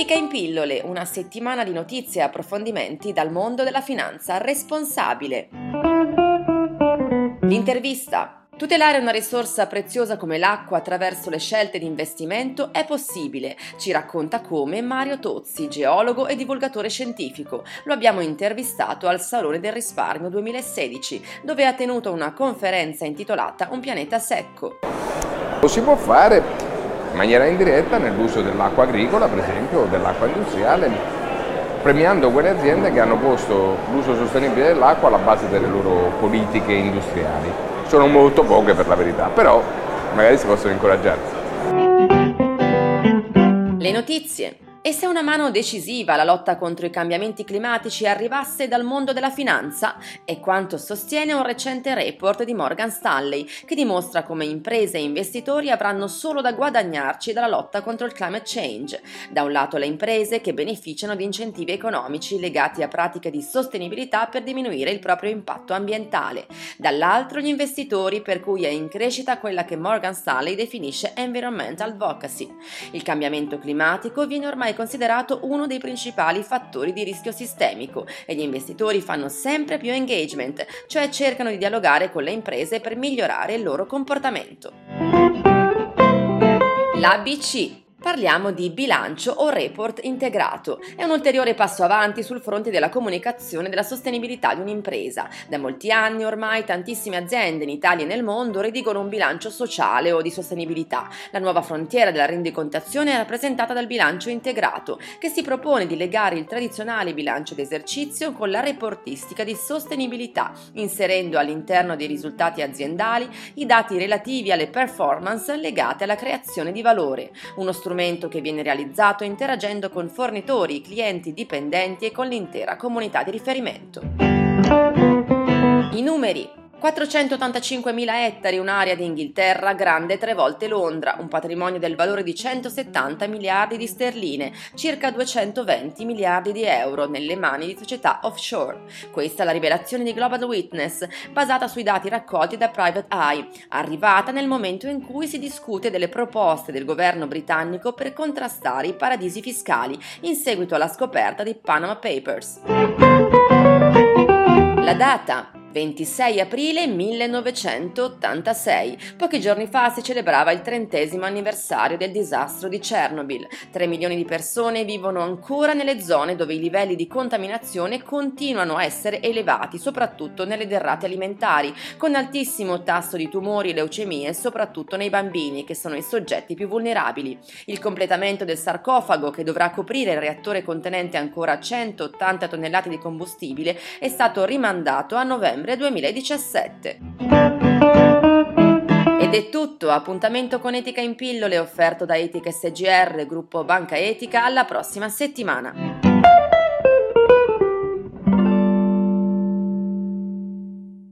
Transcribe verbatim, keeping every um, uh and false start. Etica in pillole, una settimana di notizie e approfondimenti dal mondo della finanza responsabile. L'intervista. Tutelare una risorsa preziosa come l'acqua attraverso le scelte di investimento è possibile, ci racconta come Mario Tozzi, geologo e divulgatore scientifico. Lo abbiamo intervistato al Salone del Risparmio duemilasedici, dove ha tenuto una conferenza intitolata Un pianeta secco. Lo si può fare in maniera indiretta nell'uso dell'acqua agricola, per esempio, o dell'acqua industriale, premiando quelle aziende che hanno posto l'uso sostenibile dell'acqua alla base delle loro politiche industriali. Sono molto poche per la verità, però magari si possono incoraggiare. Le notizie. E se una mano decisiva alla lotta contro i cambiamenti climatici arrivasse dal mondo della finanza? È quanto sostiene un recente report di Morgan Stanley, che dimostra come imprese e investitori avranno solo da guadagnarci dalla lotta contro il climate change. Da un lato le imprese, che beneficiano di incentivi economici legati a pratiche di sostenibilità per diminuire il proprio impatto ambientale. Dall'altro gli investitori, per cui è in crescita quella che Morgan Stanley definisce environmental advocacy. Il cambiamento climatico viene ormai è considerato uno dei principali fattori di rischio sistemico e gli investitori fanno sempre più engagement, cioè cercano di dialogare con le imprese per migliorare il loro comportamento. L'A B C. Parliamo di bilancio o report integrato. È un ulteriore passo avanti sul fronte della comunicazione della sostenibilità di un'impresa. Da molti anni ormai tantissime aziende in Italia e nel mondo redigono un bilancio sociale o di sostenibilità. La nuova frontiera della rendicontazione è rappresentata dal bilancio integrato, che si propone di legare il tradizionale bilancio d'esercizio con la reportistica di sostenibilità, inserendo all'interno dei risultati aziendali i dati relativi alle performance legate alla creazione di valore. Uno strumento che viene realizzato interagendo con fornitori, clienti, dipendenti e con l'intera comunità di riferimento. I numeri. quattrocentottantacinquemila ettari, un'area di Inghilterra grande tre volte Londra, un patrimonio del valore di centosettanta miliardi di sterline, circa duecentoventi miliardi di euro, nelle mani di società offshore. Questa è la rivelazione di Global Witness, basata sui dati raccolti da Private Eye, arrivata nel momento in cui si discute delle proposte del governo britannico per contrastare i paradisi fiscali, in seguito alla scoperta dei Panama Papers. La data. ventisei aprile millenovecentottantasei. Pochi giorni fa si celebrava il trentesimo anniversario del disastro di Chernobyl. tre milioni di persone vivono ancora nelle zone dove i livelli di contaminazione continuano a essere elevati, soprattutto nelle derrate alimentari, con altissimo tasso di tumori e leucemie, soprattutto nei bambini, che sono i soggetti più vulnerabili. Il completamento del sarcofago, che dovrà coprire il reattore contenente ancora centottanta tonnellate di combustibile, è stato rimandato a novembre duemiladiciassette. Ed è tutto, appuntamento con Etica in pillole offerto da Etica S G R, gruppo Banca Etica, alla prossima settimana.